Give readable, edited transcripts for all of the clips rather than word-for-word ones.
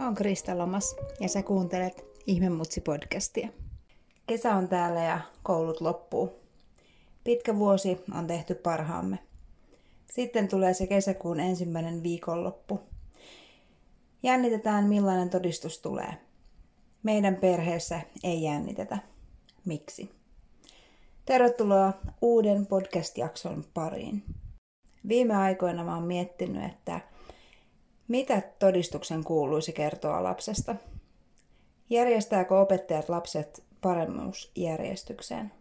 Mä oon Krista Lomas ja sä kuuntelet Ihmemutsi-podcastia. Kesä on täällä ja koulut loppuu. Pitkä vuosi on tehty parhaamme. Sitten tulee se kesäkuun ensimmäinen viikonloppu. Jännitetään, millainen todistus tulee. Meidän perheessä ei jännitetä. Miksi? Tervetuloa uuden podcast-jakson pariin. Viime aikoina mä oon miettinyt, että mitä todistuksen kuuluisi kertoa lapsesta? Järjestääkö opettajat lapset paremmuusjärjestykseen?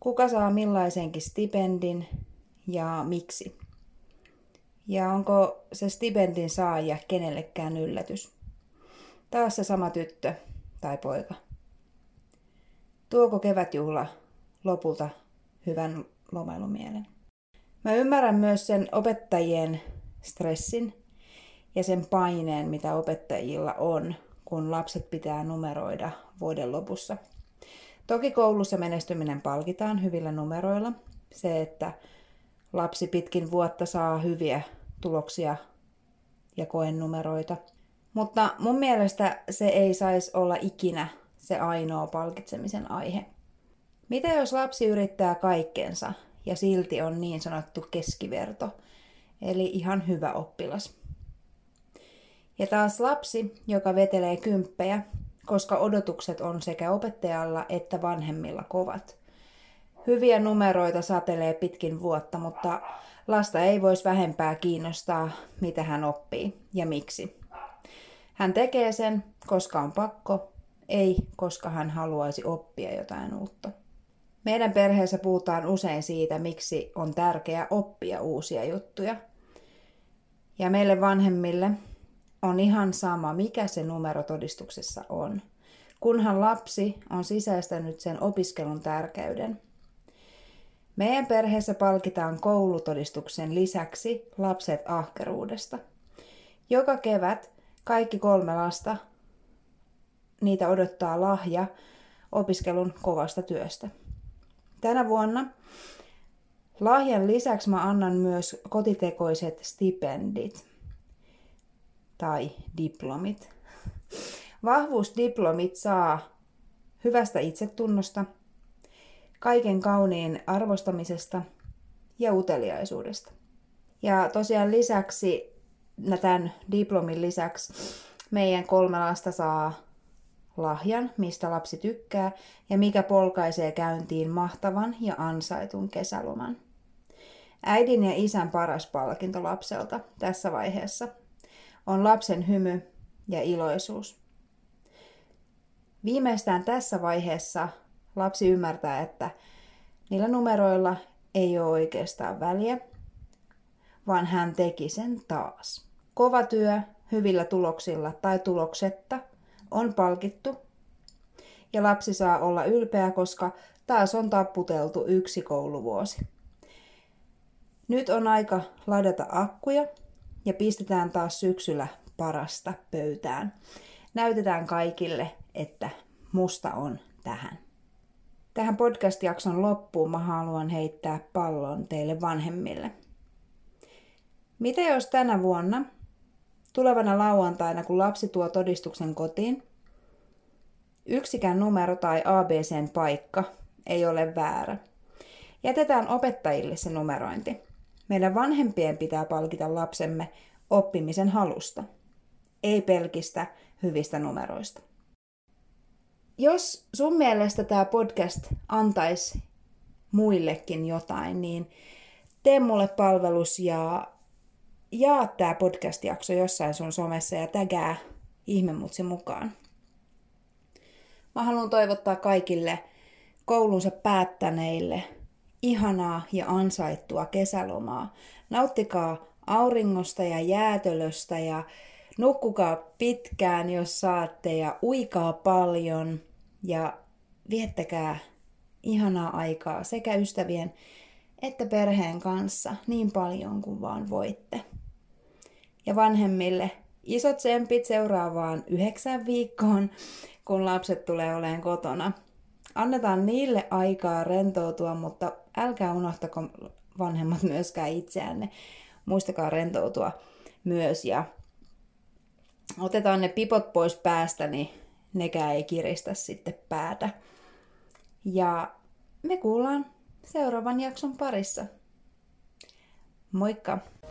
Kuka saa millaisenkin stipendin ja miksi? Ja onko se stipendin saaja kenellekään yllätys? Taas se sama tyttö tai poika. Tuoko kevätjuhla lopulta hyvän lomailumielen? Mä ymmärrän myös sen opettajien stressin ja sen paineen, mitä opettajilla on, kun lapset pitää numeroida vuoden lopussa. Toki koulussa menestyminen palkitaan hyvillä numeroilla. Se, että lapsi pitkin vuotta saa hyviä tuloksia ja koenumeroita. Mutta mun mielestä se ei saisi olla ikinä se ainoa palkitsemisen aihe. Mitä jos lapsi yrittää kaikkensa ja silti on niin sanottu keskiverto, eli ihan hyvä oppilas? Ja taas lapsi, joka vetelee kymppejä, koska odotukset on sekä opettajalla että vanhemmilla kovat. Hyviä numeroita satelee pitkin vuotta, mutta lasta ei voisi vähempää kiinnostaa, mitä hän oppii ja miksi. Hän tekee sen, koska on pakko, ei koska hän haluaisi oppia jotain uutta. Meidän perheessä puhutaan usein siitä, miksi on tärkeää oppia uusia juttuja. Ja meille vanhemmille on ihan sama, mikä se numero todistuksessa on, kunhan lapsi on sisäistänyt sen opiskelun tärkeyden. Meidän perheessä palkitaan koulutodistuksen lisäksi lapset ahkeruudesta. Joka kevät kaikki 3 lasta, niitä odottaa lahja opiskelun kovasta työstä. Tänä vuonna lahjan lisäksi mä annan myös kotitekoiset stipendit tai diplomit. Vahvuusdiplomit saa hyvästä itsetunnosta, kaiken kauniin arvostamisesta ja uteliaisuudesta. Ja tosiaan lisäksi, tämän diplomin lisäksi, meidän 3 lasta saa lahjan, mistä lapsi tykkää ja mikä polkaisee käyntiin mahtavan ja ansaitun kesäloman. Äidin ja isän paras palkinto lapselta tässä vaiheessa on lapsen hymy ja iloisuus. Viimeistään tässä vaiheessa lapsi ymmärtää, että niillä numeroilla ei ole oikeastaan väliä, vaan hän teki sen taas. Kova työ hyvillä tuloksilla tai tuloksetta on palkittu ja lapsi saa olla ylpeä, koska taas on tapputeltu 1 kouluvuosi. Nyt on aika ladata akkuja ja pistetään taas syksyllä parasta pöytään. Näytetään kaikille, että musta on tähän. Tähän podcast-jakson loppuun mä haluan heittää pallon teille vanhemmille. Mitä jos tänä vuonna, tulevana lauantaina, kun lapsi tuo todistuksen kotiin, yksikään numero tai ABC:n paikka ei ole väärä? Jätetään opettajille se numerointi. Meidän vanhempien pitää palkita lapsemme oppimisen halusta, ei pelkistä hyvistä numeroista. Jos sun mielestä tämä podcast antaisi muillekin jotain, niin tee mulle palvelus ja jaa tämä podcast-jakso jossain sun somessa ja tägää Ihmemutsi mukaan. Mä haluan toivottaa kaikille koulunsa päättäneille ihanaa ja ansaittua kesälomaa. Nauttikaa auringosta ja jäätelöstä ja nukkukaa pitkään, jos saatte, ja uikaa paljon ja viettäkää ihanaa aikaa sekä ystävien että perheen kanssa niin paljon kuin vaan voitte. Ja vanhemmille isot tsempit seuraavaan 9 viikkoon, kun lapset tulee olemaan kotona. Annetaan niille aikaa rentoutua, mutta älkää unohtako vanhemmat myöskään itseänne. Muistakaa rentoutua myös ja otetaan ne pipot pois päästä, niin nekään ei kiristä sitten päätä. Ja me kuullaan seuraavan jakson parissa. Moikka!